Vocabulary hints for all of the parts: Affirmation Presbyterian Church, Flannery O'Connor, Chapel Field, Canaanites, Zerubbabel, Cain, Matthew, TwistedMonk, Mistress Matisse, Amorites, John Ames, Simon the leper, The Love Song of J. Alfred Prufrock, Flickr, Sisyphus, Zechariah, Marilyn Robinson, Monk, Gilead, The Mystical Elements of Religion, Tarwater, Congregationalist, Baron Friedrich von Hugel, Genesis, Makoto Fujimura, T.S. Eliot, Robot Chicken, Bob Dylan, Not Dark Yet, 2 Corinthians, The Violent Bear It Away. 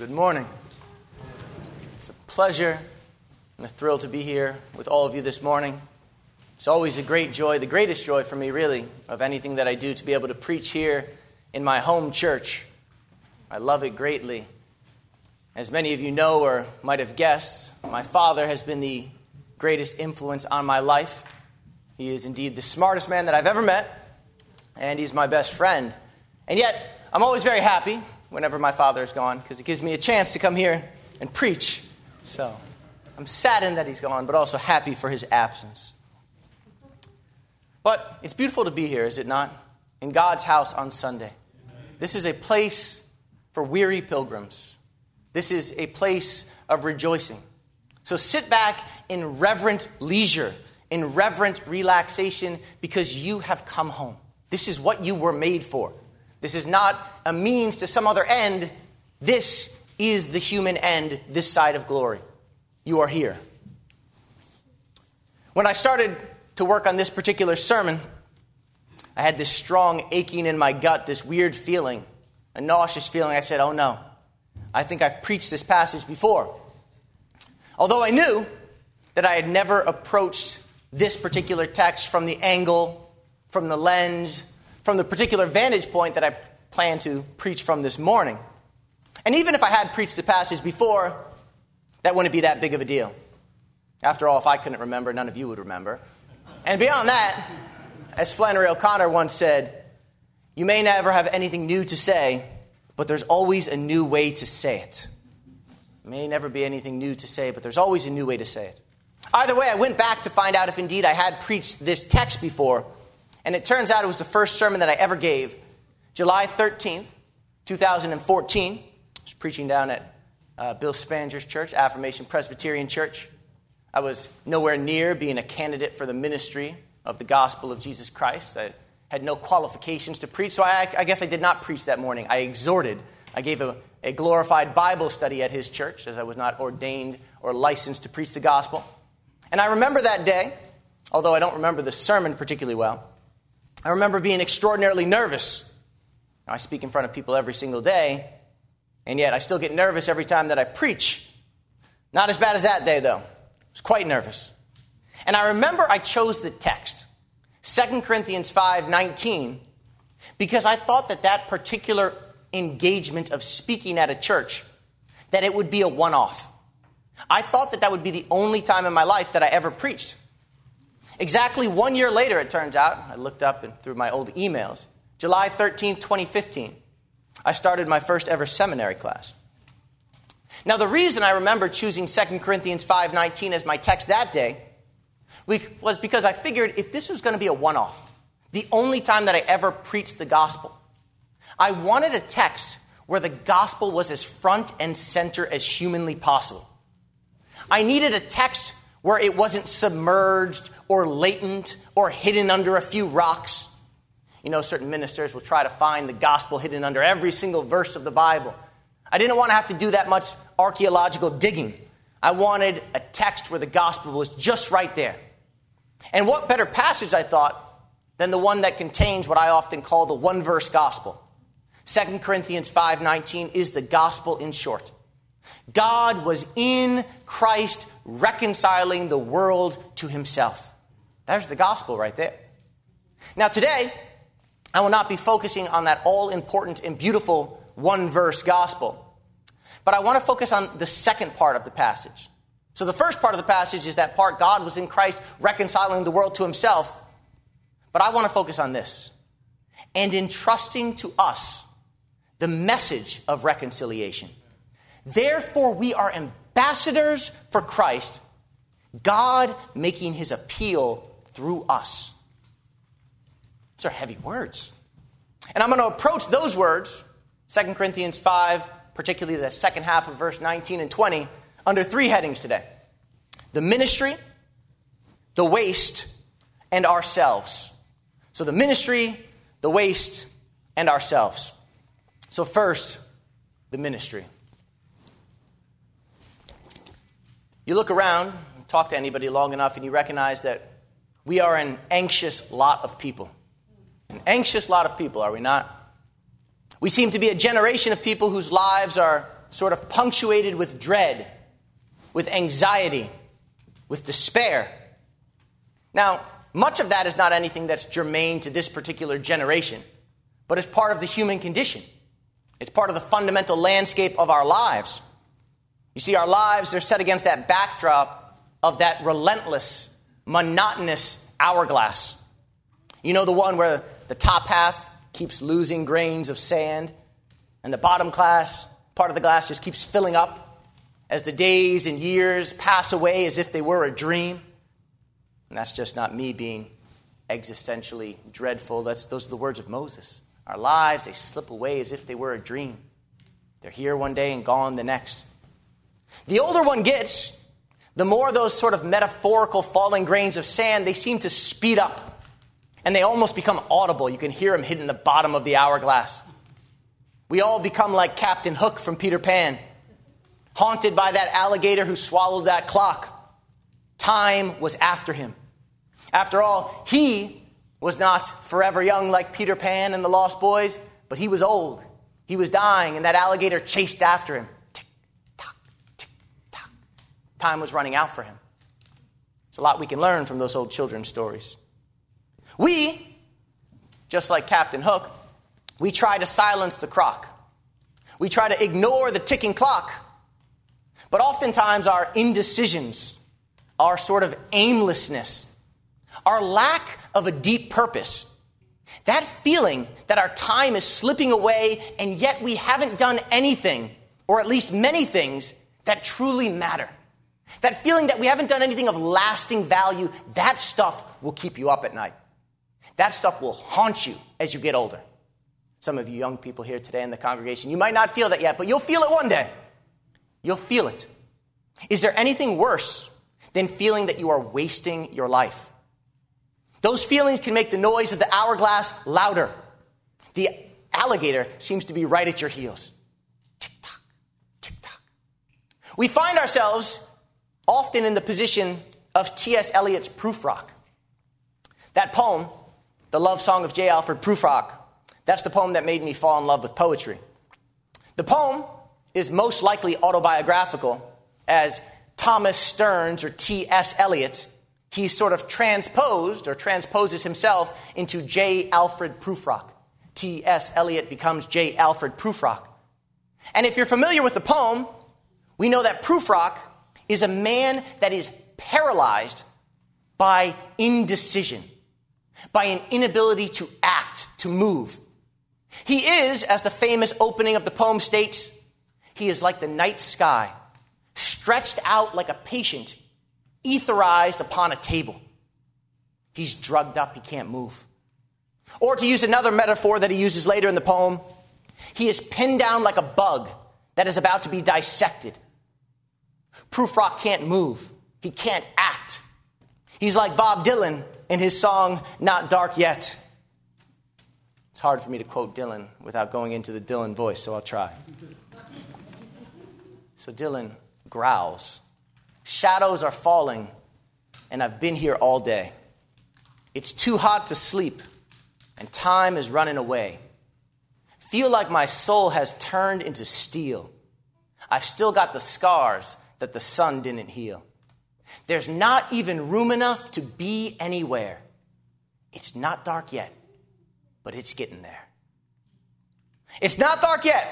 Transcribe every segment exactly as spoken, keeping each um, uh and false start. Good morning. It's a pleasure and a thrill to be here with all of you this morning. It's always a great joy, the greatest joy for me, really, of anything that I do, to be able to preach here in my home church. I love it greatly. As many of you know or might have guessed, my father has been the greatest influence on my life. He is indeed the smartest man that I've ever met, and he's my best friend. And yet, I'm always very happy whenever my father is gone, because it gives me a chance to come here and preach. So I'm saddened that he's gone, but also happy for his absence. But it's beautiful to be here, is it not? In God's house on Sunday. This is a place for weary pilgrims. This is a place of rejoicing. So sit back in reverent leisure, in reverent relaxation, because you have come home. This is what you were made for. This is not a means to some other end. This is the human end, this side of glory. You are here. When I started to work on this particular sermon, I had this strong aching in my gut, this weird feeling, a nauseous feeling. I said, oh no, I think I've preached this passage before. Although I knew that I had never approached this particular text from the angle, from the lens, from the particular vantage point that I plan to preach from this morning. And even if I had preached the passage before, that wouldn't be that big of a deal. After all, if I couldn't remember, none of you would remember. And beyond that, as Flannery O'Connor once said, you may never have anything new to say, but there's always a new way to say it. There may never be anything new to say, but there's always a new way to say it. Either way, I went back to find out if indeed I had preached this text before. And it turns out it was the first sermon that I ever gave, July thirteenth, two thousand fourteen. I was preaching down at uh, Bill Spanger's church, Affirmation Presbyterian Church. I was nowhere near being a candidate for the ministry of the gospel of Jesus Christ. I had no qualifications to preach, so I, I guess I did not preach that morning. I exhorted. I gave a, a glorified Bible study at his church, as I was not ordained or licensed to preach the gospel. And I remember that day, although I don't remember the sermon particularly well. I remember being extraordinarily nervous. Now, I speak in front of people every single day, and yet I still get nervous every time that I preach. Not as bad as that day, though. I was quite nervous. And I remember I chose the text, Second Corinthians five nineteen, because I thought that that particular engagement of speaking at a church, that it would be a one-off. I thought that that would be the only time in my life that I ever preached. Exactly one year later, it turns out, I looked up and through my old emails, July thirteenth, twenty fifteen, I started my first ever seminary class. Now, the reason I remember choosing Second Corinthians five nineteen as my text that day was because I figured if this was going to be a one-off, the only time that I ever preached the gospel, I wanted a text where the gospel was as front and center as humanly possible. I needed a text where it wasn't submerged or latent or hidden under a few rocks. You know, certain ministers will try to find the gospel hidden under every single verse of the Bible. I didn't want to have to do that much archaeological digging. I wanted a text where the gospel was just right there. And what better passage, I thought, than the one that contains what I often call the one-verse gospel. Second Corinthians five nineteen is the gospel in short. God was in Christ reconciling the world to himself. There's the gospel right there. Now today, I will not be focusing on that all-important and beautiful one-verse gospel, but I want to focus on the second part of the passage. So the first part of the passage is that part, God was in Christ reconciling the world to himself, but I want to focus on this, and entrusting to us the message of reconciliation. Therefore, we are ambassadors for Christ, God making his appeal through us. These are heavy words. And I'm going to approach those words, Second Corinthians five, particularly the second half of verse nineteen and twenty, under three headings today. The ministry, the waste, and ourselves. So the ministry, the waste, and ourselves. So first, the ministry. You look around, talk to anybody long enough, and you recognize that we are an anxious lot of people. An anxious lot of people, are we not? We seem to be a generation of people whose lives are sort of punctuated with dread, with anxiety, with despair. Now, much of that is not anything that's germane to this particular generation, but it's part of the human condition. It's part of the fundamental landscape of our lives. You see, our lives are set against that backdrop of that relentless, monotonous hourglass. You know, the one where the top half keeps losing grains of sand, and the bottom glass, part of the glass just keeps filling up as the days and years pass away as if they were a dream. And that's just not me being existentially dreadful. That's, those are the words of Moses. Our lives, they slip away as if they were a dream. They're here one day and gone the next. The older one gets, the more those sort of metaphorical falling grains of sand, they seem to speed up. And they almost become audible. You can hear them hidden in the bottom of the hourglass. We all become like Captain Hook from Peter Pan, haunted by that alligator who swallowed that clock. Time was after him. After all, he was not forever young like Peter Pan and the Lost Boys, but he was old. He was dying, and that alligator chased after him. Tick, tock, tick, tock. Time was running out for him. It's a lot we can learn from those old children's stories. We, just like Captain Hook, we try to silence the croc. We try to ignore the ticking clock. But oftentimes our indecisions, our sort of aimlessness, our lack of a deep purpose, that feeling that our time is slipping away and yet we haven't done anything, or at least many things, that truly matter. That feeling that we haven't done anything of lasting value, that stuff will keep you up at night. That stuff will haunt you as you get older. Some of you young people here today in the congregation, you might not feel that yet, but you'll feel it one day. You'll feel it. Is there anything worse than feeling that you are wasting your life? Those feelings can make the noise of the hourglass louder. The alligator seems to be right at your heels. Tick-tock, tick-tock. We find ourselves often in the position of T S Eliot's Prufrock. That poem, The Love Song of J. Alfred Prufrock, that's the poem that made me fall in love with poetry. The poem is most likely autobiographical, as Thomas Stearns or T S Eliot, he sort of transposed or transposes himself into J. Alfred Prufrock. T S Eliot becomes J. Alfred Prufrock. And if you're familiar with the poem, we know that Prufrock is a man that is paralyzed by indecision, by an inability to act, to move. He is, as the famous opening of the poem states, he is like the night sky, stretched out like a patient, etherized upon a table. He's drugged up, he can't move. Or to use another metaphor that he uses later in the poem, he is pinned down like a bug that is about to be dissected. Prufrock can't move. He can't act. He's like Bob Dylan in his song, Not Dark Yet. It's hard for me to quote Dylan without going into the Dylan voice, so I'll try. So Dylan growls, shadows are falling, and I've been here all day. It's too hot to sleep, and time is running away. Feel like my soul has turned into steel. I've still got the scars that the sun didn't heal. There's not even room enough to be anywhere. It's not dark yet, but it's getting there. It's not dark yet,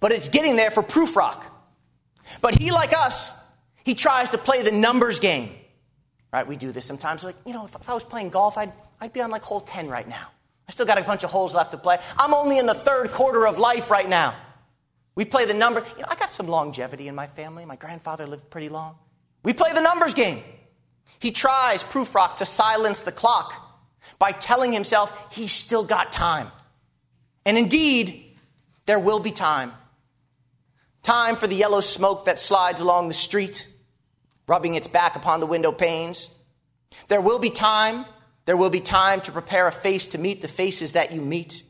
but it's getting there for Prufrock. But he, like us, he tries to play the numbers game, right? We do this sometimes. Like, you know, if, if I was playing golf, I'd, I'd be on like hole ten right now. I still got a bunch of holes left to play. I'm only in the third quarter of life right now. We play the number. You know, I got some longevity in my family. My grandfather lived pretty long. We play the numbers game. He tries, Prufrock, to silence the clock by telling himself he's still got time. And indeed, there will be time. Time for the yellow smoke that slides along the street, rubbing its back upon the window panes. There will be time. There will be time to prepare a face to meet the faces that you meet.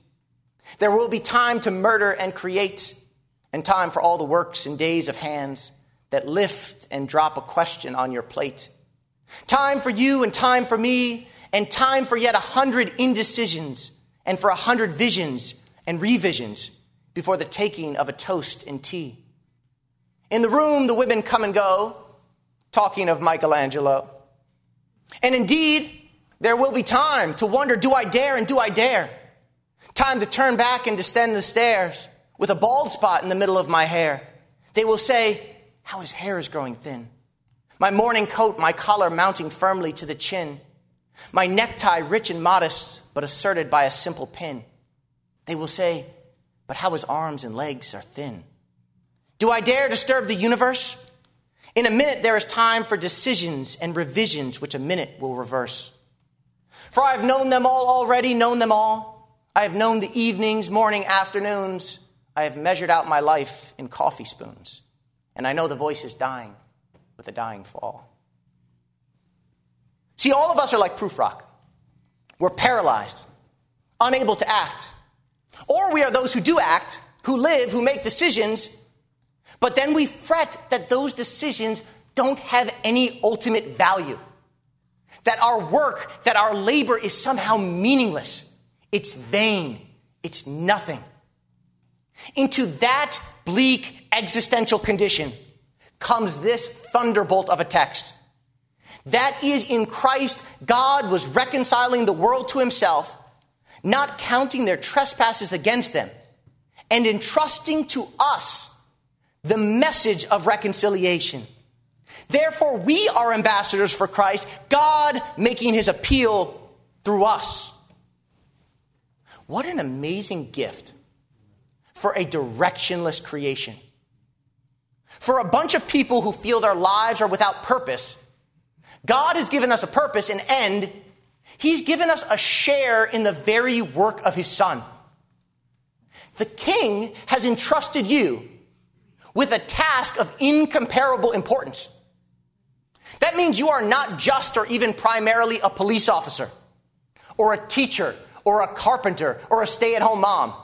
There will be time to murder and create, and time for all the works and days of hands that lift and drop a question on your plate. Time for you and time for me, and time for yet a hundred indecisions, and for a hundred visions and revisions, before the taking of a toast and tea. In the room, the women come and go, talking of Michelangelo. And indeed, there will be time to wonder, do I dare and do I dare? Time to turn back and descend the stairs with a bald spot in the middle of my hair. They will say, how his hair is growing thin. My morning coat, my collar mounting firmly to the chin. My necktie rich and modest, but asserted by a simple pin. They will say, but how his arms and legs are thin. Do I dare disturb the universe? In a minute there is time for decisions and revisions, which a minute will reverse. For I have known them all already, known them all. I have known the evenings, morning, afternoons. I have measured out my life in coffee spoons. And I know the voice is dying with a dying fall. See, all of us are like Prufrock. We're paralyzed, unable to act. Or we are those who do act, who live, who make decisions, but then we fret that those decisions don't have any ultimate value, that our work, that our labor is somehow meaningless. It's vain. It's nothing. Into that bleak existential condition comes this thunderbolt of a text. That is, in Christ, God was reconciling the world to himself, not counting their trespasses against them, and entrusting to us the message of reconciliation. Therefore, we are ambassadors for Christ, God making his appeal through us. What an amazing gift for a directionless creation. For a bunch of people who feel their lives are without purpose, God has given us a purpose, an end. He's given us a share in the very work of his Son. The King has entrusted you with a task of incomparable importance. That means you are not just or even primarily a police officer or a teacher or a carpenter or a stay-at-home mom.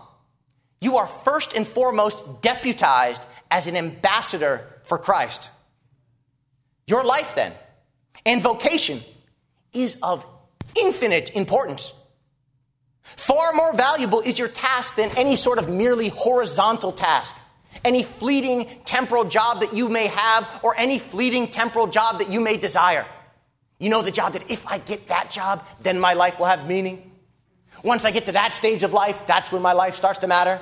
You are first and foremost deputized as an ambassador for Christ. Your life, then, and vocation is of infinite importance. Far more valuable is your task than any sort of merely horizontal task, any fleeting temporal job that you may have, or any fleeting temporal job that you may desire. You know, the job that if I get that job, then my life will have meaning. Once I get to that stage of life, that's when my life starts to matter.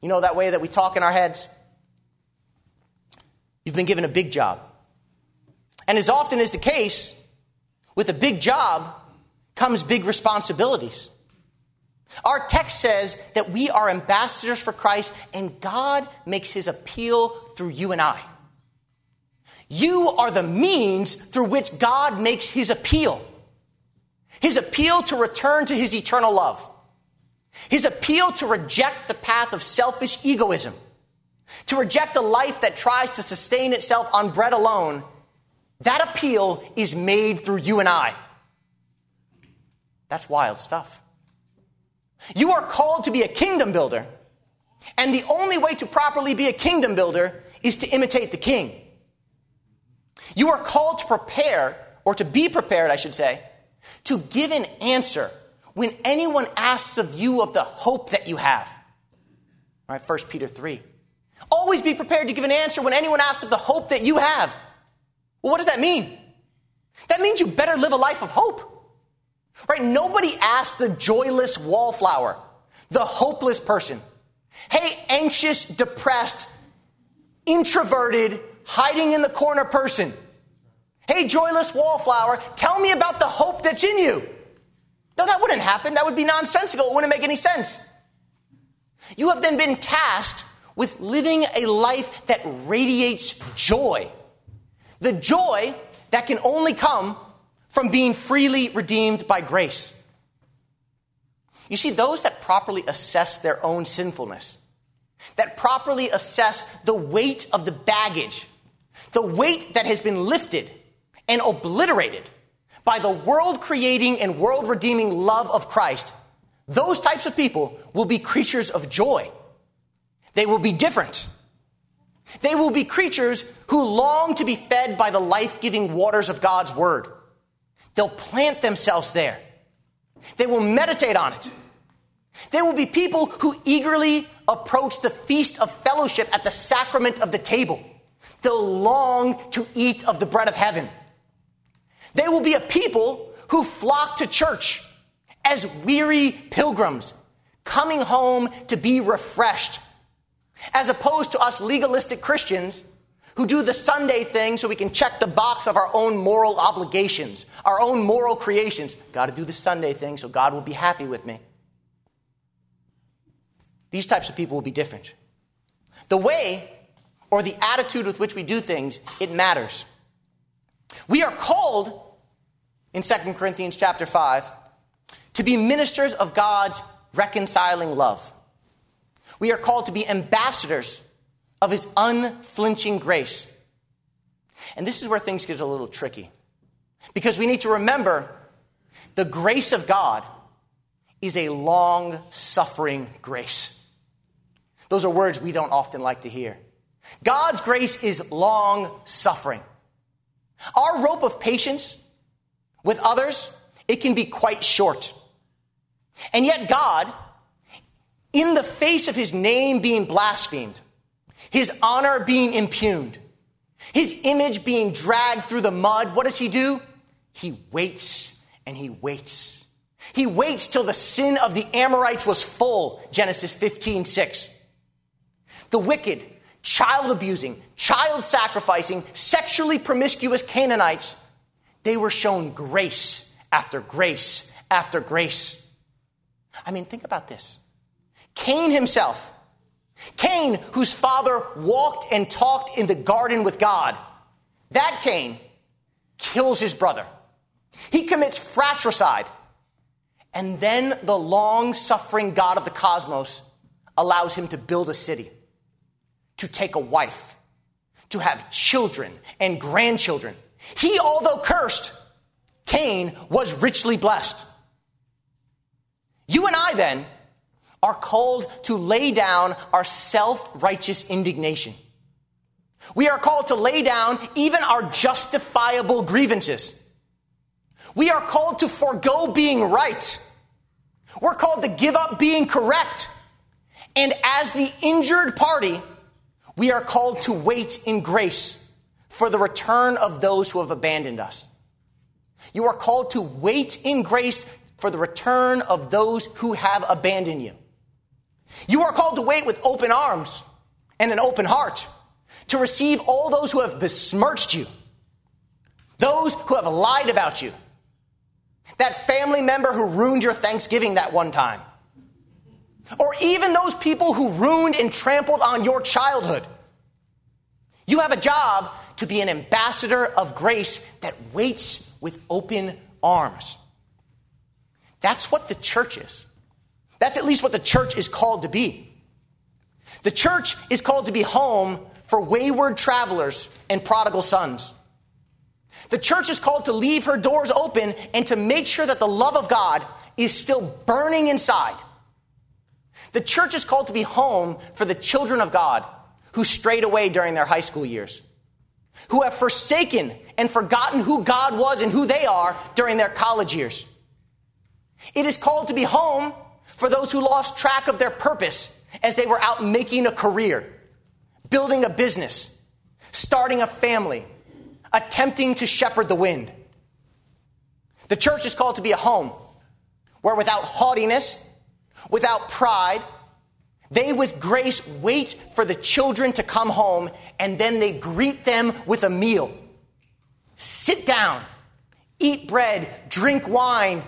You know, that way that we talk in our heads. You've been given a big job. And as often is the case, with a big job comes big responsibilities. Our text says that we are ambassadors for Christ, and God makes his appeal through you and I. You are the means through which God makes his appeal. His appeal to return to his eternal love. His appeal to reject the path of selfish egoism. To reject a life that tries to sustain itself on bread alone. That appeal is made through you and I. That's wild stuff. You are called to be a kingdom builder, and the only way to properly be a kingdom builder is to imitate the King. You are called to prepare, or to be prepared, I should say, to give an answer when anyone asks of you of the hope that you have. All right, First Peter three. Always be prepared to give an answer when anyone asks of the hope that you have. Well, what does that mean? That means you better live a life of hope, right? Nobody asks the joyless wallflower, the hopeless person, hey, anxious, depressed, introverted, hiding in the corner person, hey, joyless wallflower, tell me about the hope that's in you. No, that wouldn't happen. That would be nonsensical. It wouldn't make any sense. You have then been tasked with living a life that radiates joy. The joy that can only come from being freely redeemed by grace. You see, those that properly assess their own sinfulness, that properly assess the weight of the baggage, the weight that has been lifted and obliterated by the world-creating and world-redeeming love of Christ, those types of people will be creatures of joy. They will be different. They will be creatures who long to be fed by the life-giving waters of God's word. They'll plant themselves there. They will meditate on it. They will be people who eagerly approach the feast of fellowship at the sacrament of the table. still long to eat of the bread of heaven. They will be a people who flock to church as weary pilgrims, coming home to be refreshed, as opposed to us legalistic Christians who do the Sunday thing so we can check the box of our own moral obligations, our own moral creations. Got to do the Sunday thing so God will be happy with me. These types of people will be different. The way or the attitude with which we do things, it matters. We are called, in Second Corinthians chapter five, to be ministers of God's reconciling love. We are called to be ambassadors of his unflinching grace. And this is where things get a little tricky, because we need to remember the grace of God is a long-suffering grace. Those are words we don't often like to hear. God's grace is long-suffering. Our rope of patience with others, it can be quite short. And yet God, in the face of his name being blasphemed, his honor being impugned, his image being dragged through the mud, what does he do? He waits and he waits. He waits till the sin of the Amorites was full, Genesis fifteen six. The wicked, child-abusing, child-sacrificing, sexually promiscuous Canaanites, they were shown grace after grace after grace. I mean, think about this. Cain himself, Cain, whose father walked and talked in the garden with God, that Cain kills his brother. He commits fratricide. And then the long-suffering God of the cosmos allows him to build a city, to take a wife, to have children and grandchildren. He, although cursed, Cain was richly blessed. You and I, then, are called to lay down our self-righteous indignation. We are called to lay down even our justifiable grievances. We are called to forego being right. We're called to give up being correct. And as the injured party, we are called to wait in grace for the return of those who have abandoned us. You are called to wait in grace for the return of those who have abandoned you. You are called to wait with open arms and an open heart to receive all those who have besmirched you, those who have lied about you, that family member who ruined your Thanksgiving that one time, or even those people who ruined and trampled on your childhood. You have a job to be an ambassador of grace that waits with open arms. That's what the church is. That's at least what the church is called to be. The church is called to be home for wayward travelers and prodigal sons. The church is called to leave her doors open and to make sure that the love of God is still burning inside. The church is called to be home for the children of God who strayed away during their high school years, who have forsaken and forgotten who God was and who they are during their college years. It is called to be home for those who lost track of their purpose as they were out making a career, building a business, starting a family, attempting to shepherd the wind. The church is called to be a home where without haughtiness, without pride, they with grace wait for the children to come home, and then they greet them with a meal. Sit down, eat bread, drink wine,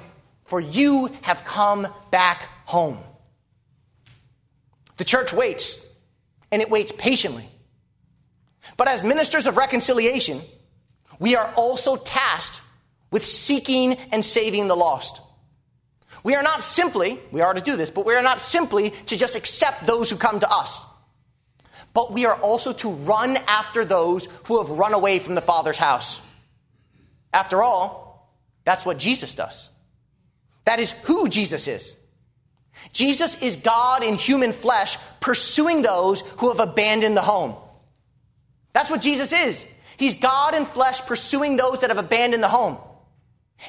for you have come back home. The church waits, and it waits patiently. But as ministers of reconciliation, we are also tasked with seeking and saving the lost. We are not simply, we are to do this, but we are not simply to just accept those who come to us. But we are also to run after those who have run away from the Father's house. After all, that's what Jesus does. That is who Jesus is. Jesus is God in human flesh pursuing those who have abandoned the home. That's what Jesus is. He's God in flesh pursuing those that have abandoned the home.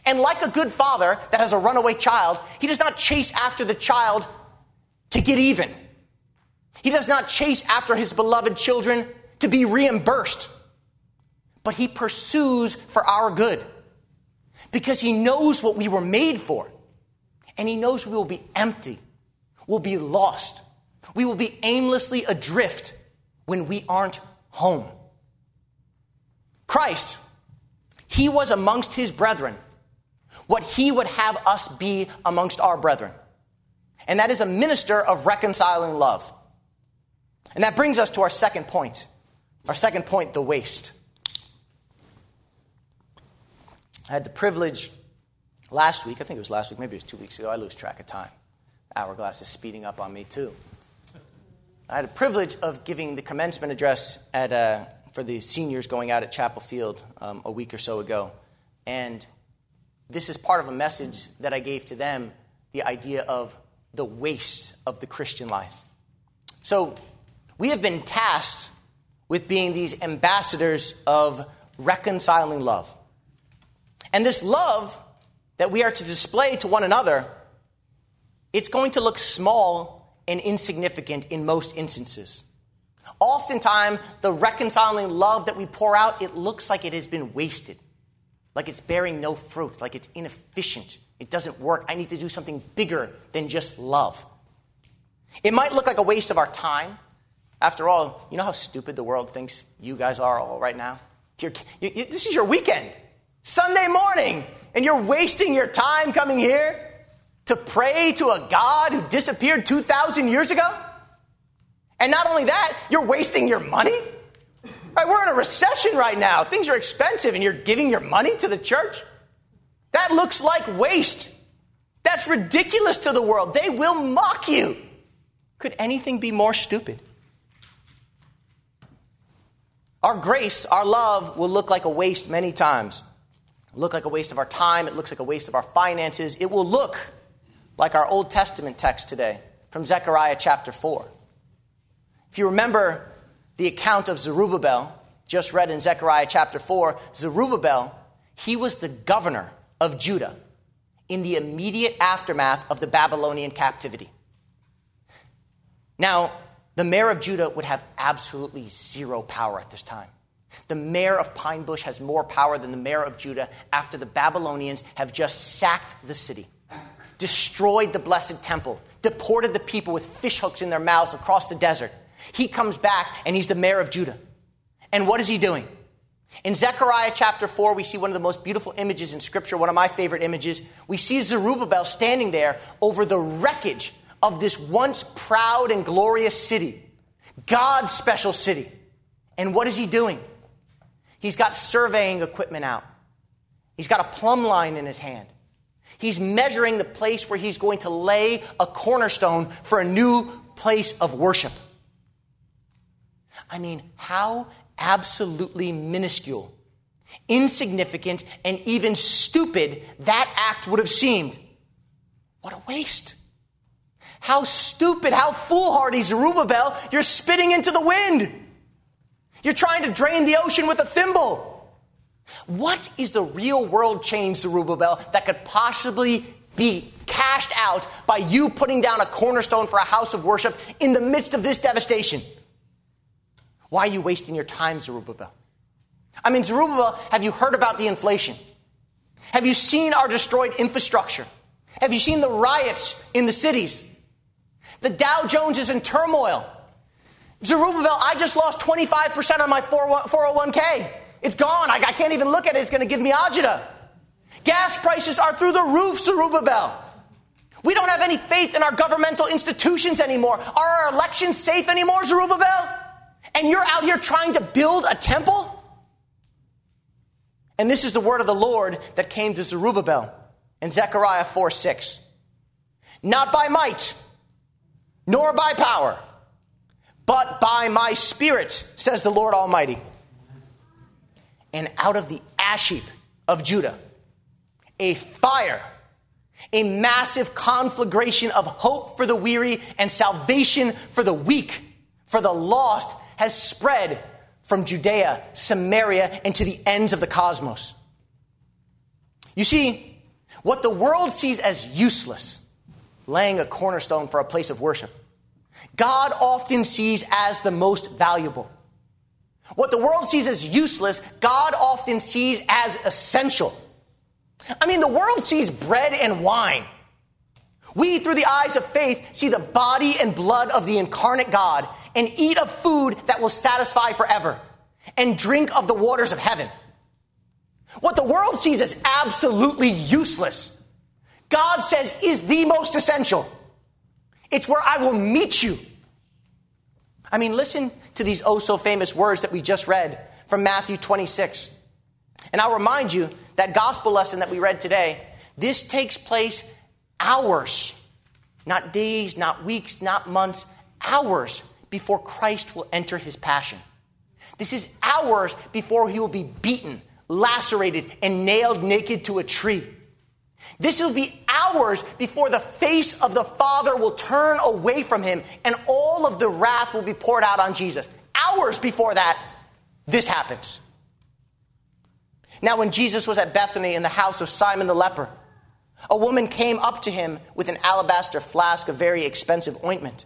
And like a good father that has a runaway child, he does not chase after the child to get even. He does not chase after his beloved children to be reimbursed. but he pursues for our good because he knows what we were made for. And he knows we will be empty, we'll be lost, we will be aimlessly adrift when we aren't home. Christ, he was amongst his brethren what he would have us be amongst our brethren. And that is a minister of reconciling love. And that brings us to our second point. Our second point, the waste. I had the privilege last week, I think it was last week, maybe it was two weeks ago, I lose track of time. Hourglass is speeding up on me too. I had the privilege of giving the commencement address at uh, for the seniors going out at Chapel Field um, a week or so ago. And this is part of a message that I gave to them, the idea of the waste of the Christian life. So we have been tasked with being these ambassadors of reconciling love. And this love that we are to display to one another, it's going to look small and insignificant in most instances. Oftentimes, the reconciling love that we pour out, it looks like it has been wasted, like it's bearing no fruit, like it's inefficient. It doesn't work. I need to do something bigger than just love. It might look like a waste of our time. After all, you know how stupid the world thinks you guys are all right now? You're, you, you, this is your weekend, Sunday morning, and you're wasting your time coming here to pray to a God who disappeared two thousand years ago? And not only that, you're wasting your money? Right, we're in a recession right now. Things are expensive, and you're giving your money to the church? That looks like waste. That's ridiculous to the world. They will mock you. Could anything be more stupid? Our grace, our love, will look like a waste many times. It'll look like a waste of our time. It looks like a waste of our finances. It will look like our Old Testament text today from Zechariah chapter four. If you remember the account of Zerubbabel, just read in Zechariah chapter four, Zerubbabel, he was the governor of Judah in the immediate aftermath of the Babylonian captivity. Now, the mayor of Judah would have absolutely zero power at this time. The mayor of Pine Bush has more power than the mayor of Judah after the Babylonians have just sacked the city, destroyed the blessed temple, deported the people with fishhooks in their mouths across the desert. He comes back, and he's the mayor of Judah. And what is he doing? In Zechariah chapter four, we see one of the most beautiful images in Scripture, one of my favorite images. We see Zerubbabel standing there over the wreckage of this once proud and glorious city, God's special city. And what is he doing? He's got surveying equipment out. He's got a plumb line in his hand. He's measuring the place where he's going to lay a cornerstone for a new place of worship. I mean, how absolutely minuscule, insignificant, and even stupid that act would have seemed. What a waste. How stupid, how foolhardy, Zerubbabel, you're spitting into the wind. You're trying to drain the ocean with a thimble. What is the real world change, Zerubbabel, that could possibly be cashed out by you putting down a cornerstone for a house of worship in the midst of this devastation? Why are you wasting your time, Zerubbabel? I mean, Zerubbabel, have you heard about the inflation? Have you seen our destroyed infrastructure? Have you seen the riots in the cities? The Dow Jones is in turmoil. Zerubbabel, I just lost twenty-five percent on my four oh one k. It's gone. I, I can't even look at it. It's going to give me agita. Gas prices are through the roof, Zerubbabel. We don't have any faith in our governmental institutions anymore. Are our elections safe anymore, Zerubbabel? And you're out here trying to build a temple? And this is the word of the Lord that came to Zerubbabel in Zechariah four six. Not by might, nor by power, but by my spirit, says the Lord Almighty. And out of the ash heap of Judah, a fire, a massive conflagration of hope for the weary and salvation for the weak, for the lost, has spread from Judea, Samaria, and to the ends of the cosmos. You see, what the world sees as useless, laying a cornerstone for a place of worship, God often sees as the most valuable. What the world sees as useless, God often sees as essential. I mean, the world sees bread and wine. We, through the eyes of faith, see the body and blood of the incarnate God and eat of food that will satisfy forever and drink of the waters of heaven. What the world sees as absolutely useless, God says is the most essential. It's where I will meet you. I mean, listen to these oh-so-famous words that we just read from Matthew twenty-six. And I'll remind you, that gospel lesson that we read today, this takes place hours, not days, not weeks, not months, hours before Christ will enter his passion. This is hours before he will be beaten, lacerated, and nailed naked to a tree. This will be hours before the face of the Father will turn away from him and all of the wrath will be poured out on Jesus. Hours before that, this happens. Now, when Jesus was at Bethany in the house of Simon the leper, a woman came up to him with an alabaster flask of very expensive ointment,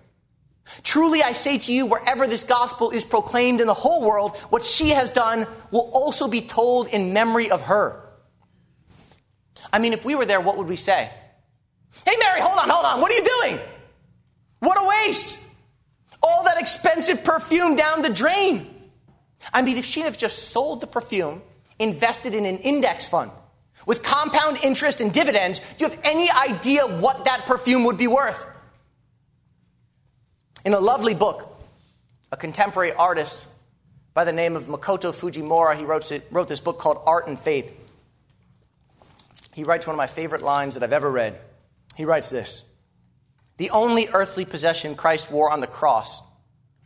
Truly I say to you, wherever this gospel is proclaimed in the whole world, what she has done will also be told in memory of her." I mean, if we were there, what would we say? "Hey, Mary, hold on, hold on. What are you doing? What a waste. All that expensive perfume down the drain." I mean, if she'd have just sold the perfume, invested in an index fund with compound interest and dividends, do you have any idea what that perfume would be worth? In a lovely book, a contemporary artist by the name of Makoto Fujimura, he wrote, wrote this book called Art and Faith. He writes one of my favorite lines that I've ever read. He writes this: "The only earthly possession Christ wore on the cross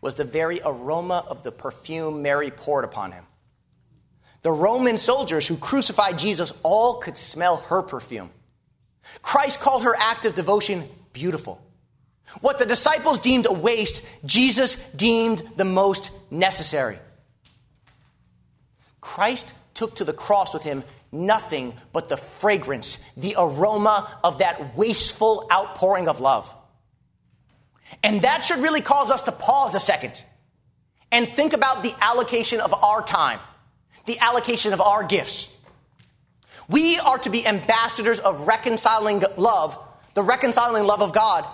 was the very aroma of the perfume Mary poured upon him. The Roman soldiers who crucified Jesus all could smell her perfume. Christ called her act of devotion beautiful. What the disciples deemed a waste, Jesus deemed the most necessary." Christ took to the cross with him nothing but the fragrance, the aroma of that wasteful outpouring of love. And that should really cause us to pause a second and think about the allocation of our time, the allocation of our gifts. We are to be ambassadors of reconciling love, the reconciling love of God,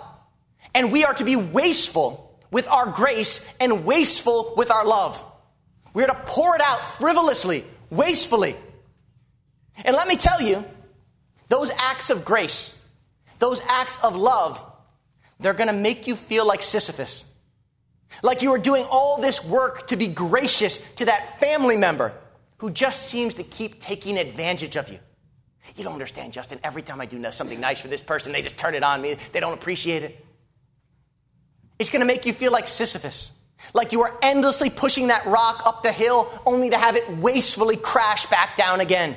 and we are to be wasteful with our grace and wasteful with our love. We are to pour it out frivolously, wastefully. And let me tell you, those acts of grace, those acts of love, they're going to make you feel like Sisyphus. Like you are doing all this work to be gracious to that family member who just seems to keep taking advantage of you. "You don't understand, Justin. Every time I do something nice for this person, they just turn it on me. They don't appreciate it." It's going to make you feel like Sisyphus. Like you are endlessly pushing that rock up the hill only to have it wastefully crash back down again.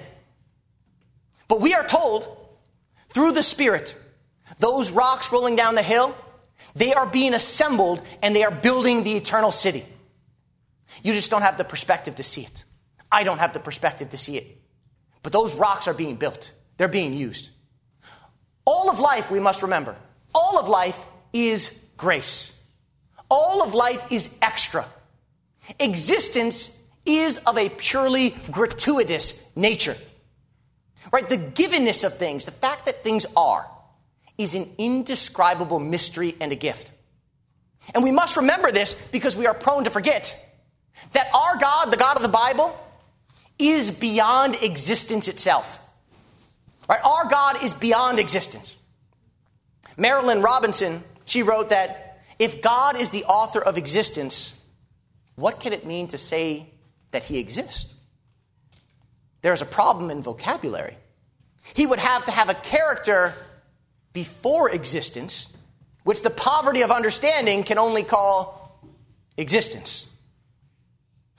But we are told through the Spirit, those rocks rolling down the hill, they are being assembled and they are building the eternal city. You just don't have the perspective to see it. I don't have the perspective to see it. But those rocks are being built. They're being used. All of life, we must remember, all of life is grace. All of life is extra. Existence is of a purely gratuitous nature. Right? The givenness of things, the fact that things are, is an indescribable mystery and a gift. And we must remember this because we are prone to forget that our God, the God of the Bible, is beyond existence itself. Right? Our God is beyond existence. Marilyn Robinson, she wrote that if God is the author of existence, what can it mean to say that he exists? There's a problem in vocabulary. He would have to have a character before existence, which the poverty of understanding can only call existence.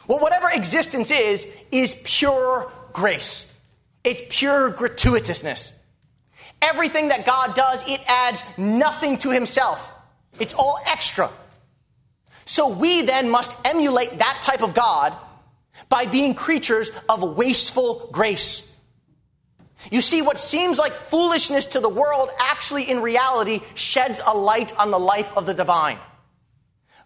Well, whatever existence is, is pure grace. It's pure gratuitousness. Everything that God does, it adds nothing to himself. It's all extra. So we then must emulate that type of God by being creatures of wasteful grace. You see, what seems like foolishness to the world actually in reality sheds a light on the life of the divine.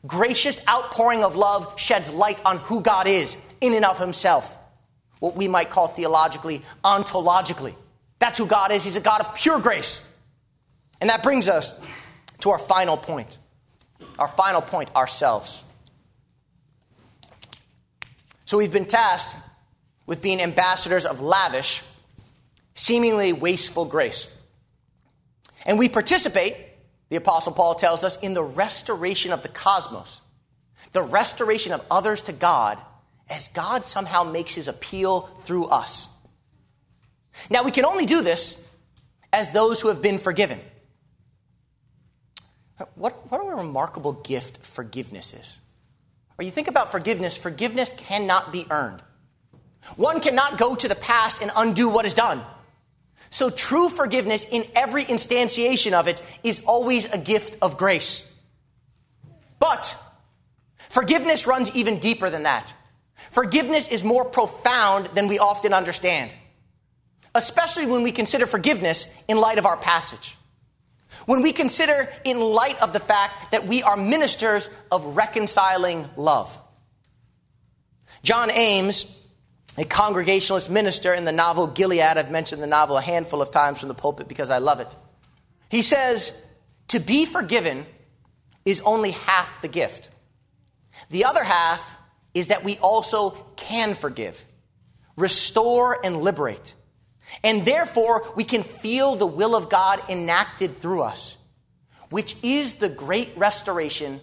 Gracious outpouring of love sheds light on who God is in and of himself. What we might call theologically, ontologically. That's who God is. He's a God of pure grace. And that brings us to our final point. Our final point, ourselves. So we've been tasked with being ambassadors of lavish, seemingly wasteful grace. And we participate, the Apostle Paul tells us, in the restoration of the cosmos, the restoration of others to God, as God somehow makes his appeal through us. Now, we can only do this as those who have been forgiven. What, what a remarkable gift forgiveness is. When you think about forgiveness, forgiveness cannot be earned. One cannot go to the past and undo what is done. So true forgiveness in every instantiation of it is always a gift of grace. But forgiveness runs even deeper than that. Forgiveness is more profound than we often understand, especially when we consider forgiveness in light of our passage. When we consider in light of the fact that we are ministers of reconciling love. John Ames, a Congregationalist minister in the novel Gilead, I've mentioned the novel a handful of times from the pulpit because I love it. He says, to be forgiven is only half the gift. The other half is that we also can forgive, restore, and liberate. And therefore, we can feel the will of God enacted through us, which is the great restoration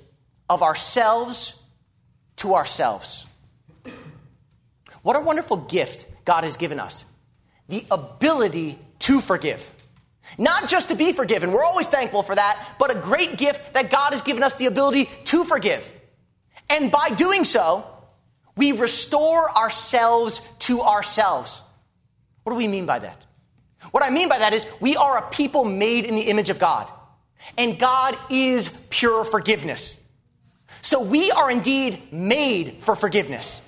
of ourselves to ourselves. What a wonderful gift God has given us. The ability to forgive. Not just to be forgiven. We're always thankful for that. But a great gift that God has given us, the ability to forgive. And by doing so, we restore ourselves to ourselves. What do we mean by that? What I mean by that is we are a people made in the image of God. And God is pure forgiveness. So we are indeed made for forgiveness.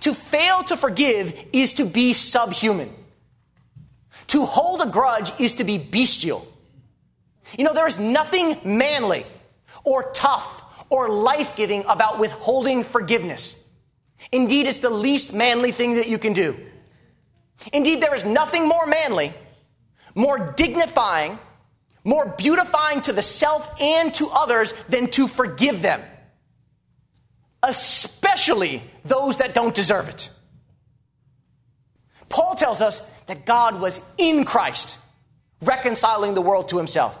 To fail to forgive is to be subhuman. To hold a grudge is to be bestial. You know, there is nothing manly or tough or life-giving about withholding forgiveness. Indeed, it's the least manly thing that you can do. Indeed, there is nothing more manly, more dignifying, more beautifying to the self and to others than to forgive them, especially those that don't deserve it. Paul tells us that God was in Christ, reconciling the world to himself.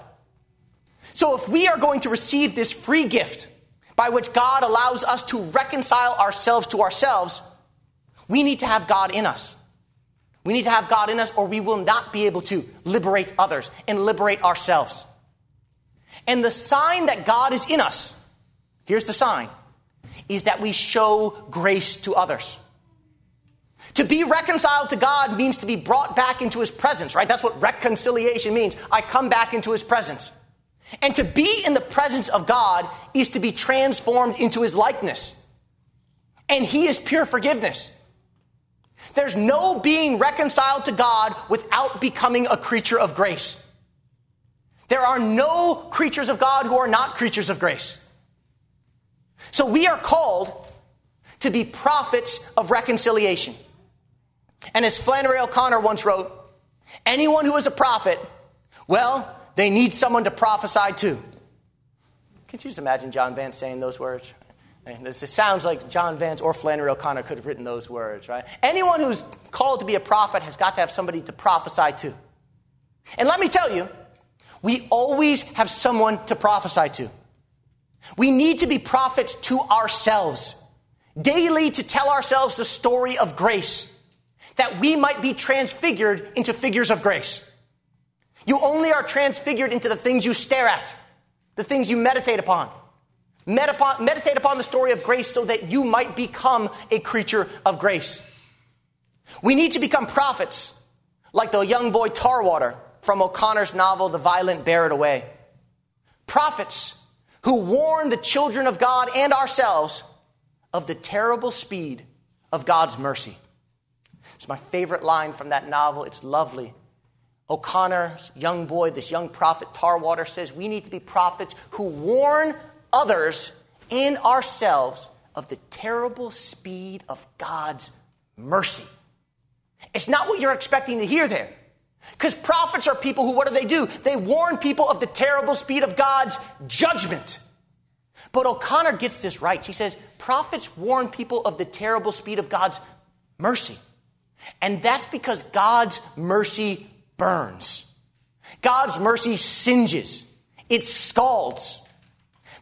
So if we are going to receive this free gift by which God allows us to reconcile ourselves to ourselves, we need to have God in us. We need to have God in us, or we will not be able to liberate others and liberate ourselves. And the sign that God is in us, here's the sign, is that we show grace to others. To be reconciled to God means to be brought back into his presence, right? That's what reconciliation means. I come back into his presence. And to be in the presence of God is to be transformed into his likeness. And he is pure forgiveness. There's no being reconciled to God without becoming a creature of grace. There are no creatures of God who are not creatures of grace. So we are called to be prophets of reconciliation. And as Flannery O'Connor once wrote, anyone who is a prophet, well, they need someone to prophesy to. Could you just imagine John Vance saying those words? It sounds like John Vance or Flannery O'Connor could have written those words, right? Anyone who's called to be a prophet has got to have somebody to prophesy to. And let me tell you, we always have someone to prophesy to. We need to be prophets to ourselves, daily to tell ourselves the story of grace, that we might be transfigured into figures of grace. You only are transfigured into the things you stare at, the things you meditate upon, Med upon, meditate upon the story of grace so that you might become a creature of grace. We need to become prophets, like the young boy Tarwater from O'Connor's novel, The Violent Bear It Away. Prophets who warn the children of God and ourselves of the terrible speed of God's mercy. It's my favorite line from that novel. It's lovely. O'Connor's young boy, this young prophet Tarwater, says we need to be prophets who warn others and ourselves of the terrible speed of God's mercy. It's not what you're expecting to hear there. Because prophets are people who, what do they do? They warn people of the terrible speed of God's judgment. But O'Connor gets this right. She says, prophets warn people of the terrible speed of God's mercy. And that's because God's mercy burns. God's mercy singes. It scalds.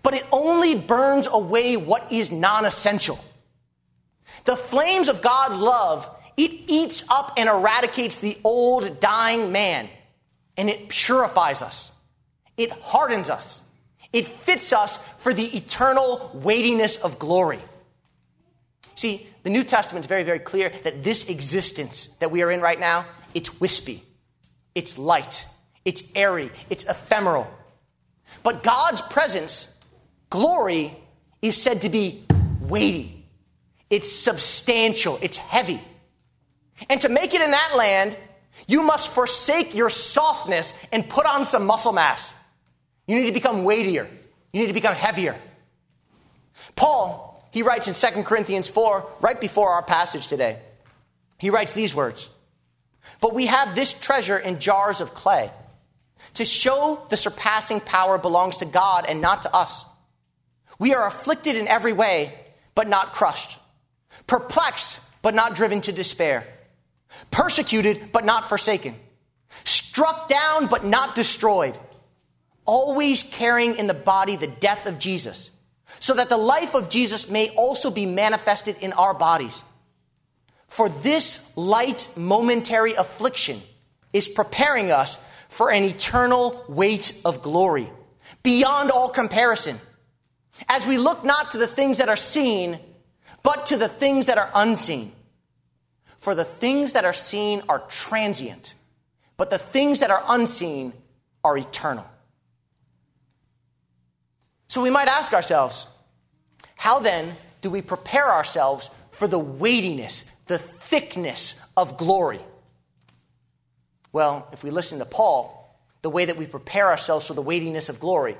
But it only burns away what is non-essential. The flames of God's love, it eats up and eradicates the old, dying man, and it purifies us. It hardens us. It fits us for the eternal weightiness of glory. See, the New Testament is very, very clear that this existence that we are in right now, it's wispy, it's light, it's airy, it's ephemeral. But God's presence, glory, is said to be weighty. It's substantial, it's heavy. And to make it in that land, you must forsake your softness and put on some muscle mass. You need to become weightier. You need to become heavier. Paul, he writes in Second Corinthians four, right before our passage today, he writes these words, "But we have this treasure in jars of clay, to show the surpassing power belongs to God and not to us. We are afflicted in every way, but not crushed, perplexed, but not driven to despair, persecuted, but not forsaken, struck down, but not destroyed, always carrying in the body the death of Jesus, so that the life of Jesus may also be manifested in our bodies. For this light momentary affliction is preparing us for an eternal weight of glory, beyond all comparison, as we look not to the things that are seen, but to the things that are unseen. For the things that are seen are transient, but the things that are unseen are eternal." So we might ask ourselves, how then do we prepare ourselves for the weightiness, the thickness of glory? Well, if we listen to Paul, the way that we prepare ourselves for the weightiness of glory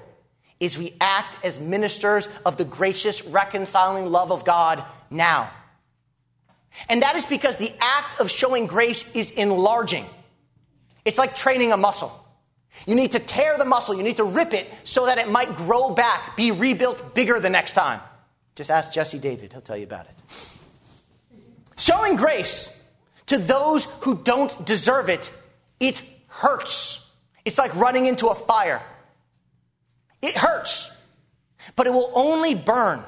is we act as ministers of the gracious, reconciling love of God now. And that is because the act of showing grace is enlarging. It's like training a muscle. You need to tear the muscle. You need to rip it so that it might grow back, be rebuilt bigger the next time. Just ask Jesse David. He'll tell you about it. Showing grace to those who don't deserve it, it hurts. It's like running into a fire. It hurts, but it will only burn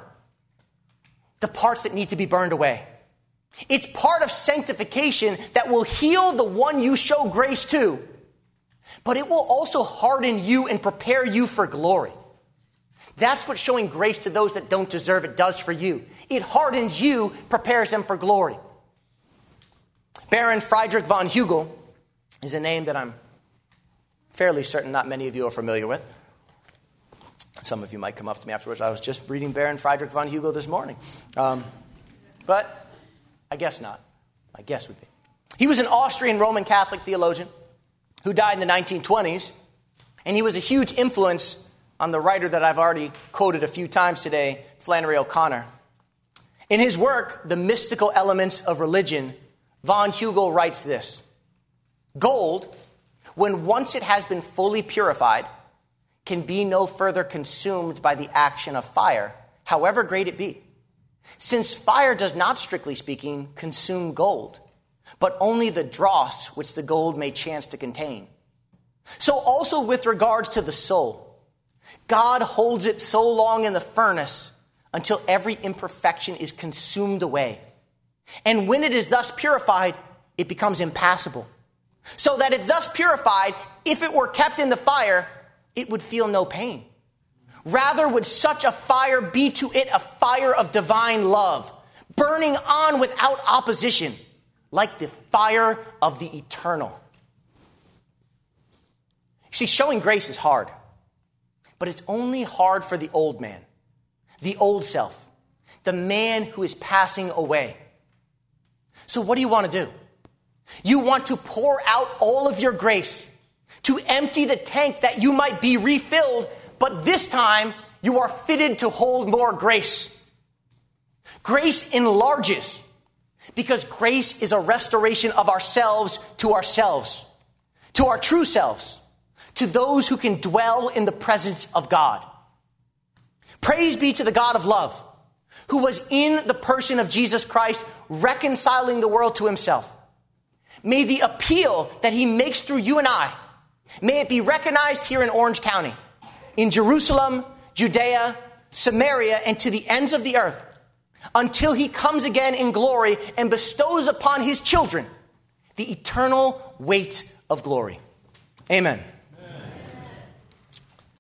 the parts that need to be burned away. It's part of sanctification that will heal the one you show grace to, but it will also harden you and prepare you for glory. That's what showing grace to those that don't deserve it does for you. It hardens you, prepares them for glory. Baron Friedrich von Hugel is a name that I'm fairly certain not many of you are familiar with. Some of you might come up to me afterwards. I was just reading Baron Friedrich von Hugel this morning. Um, but I guess not. My guess would be. He was an Austrian Roman Catholic theologian who died in the nineteen twenties, and he was a huge influence on the writer that I've already quoted a few times today, Flannery O'Connor. In his work, The Mystical Elements of Religion, von Hugel writes this, "Gold, when once it has been fully purified, can be no further consumed by the action of fire, however great it be. Since fire does not, strictly speaking, consume gold, but only the dross which the gold may chance to contain. So also with regards to the soul, God holds it so long in the furnace until every imperfection is consumed away. And when it is thus purified, it becomes impassible. So that if thus purified, if it were kept in the fire, it would feel no pain. Rather would such a fire be to it a fire of divine love, burning on without opposition, like the fire of the eternal. See, showing grace is hard, but it's only hard for the old man, the old self, the man who is passing away. So what do you want to do? You want to pour out all of your grace to empty the tank that you might be refilled, but this time you are fitted to hold more grace. Grace enlarges because grace is a restoration of ourselves to ourselves, to our true selves, to those who can dwell in the presence of God. Praise be to the God of love, who was in the person of Jesus Christ, reconciling the world to himself. May the appeal that he makes through you and I, may it be recognized here in Orange County, in Jerusalem, Judea, Samaria, and to the ends of the earth, until he comes again in glory and bestows upon his children the eternal weight of glory. Amen.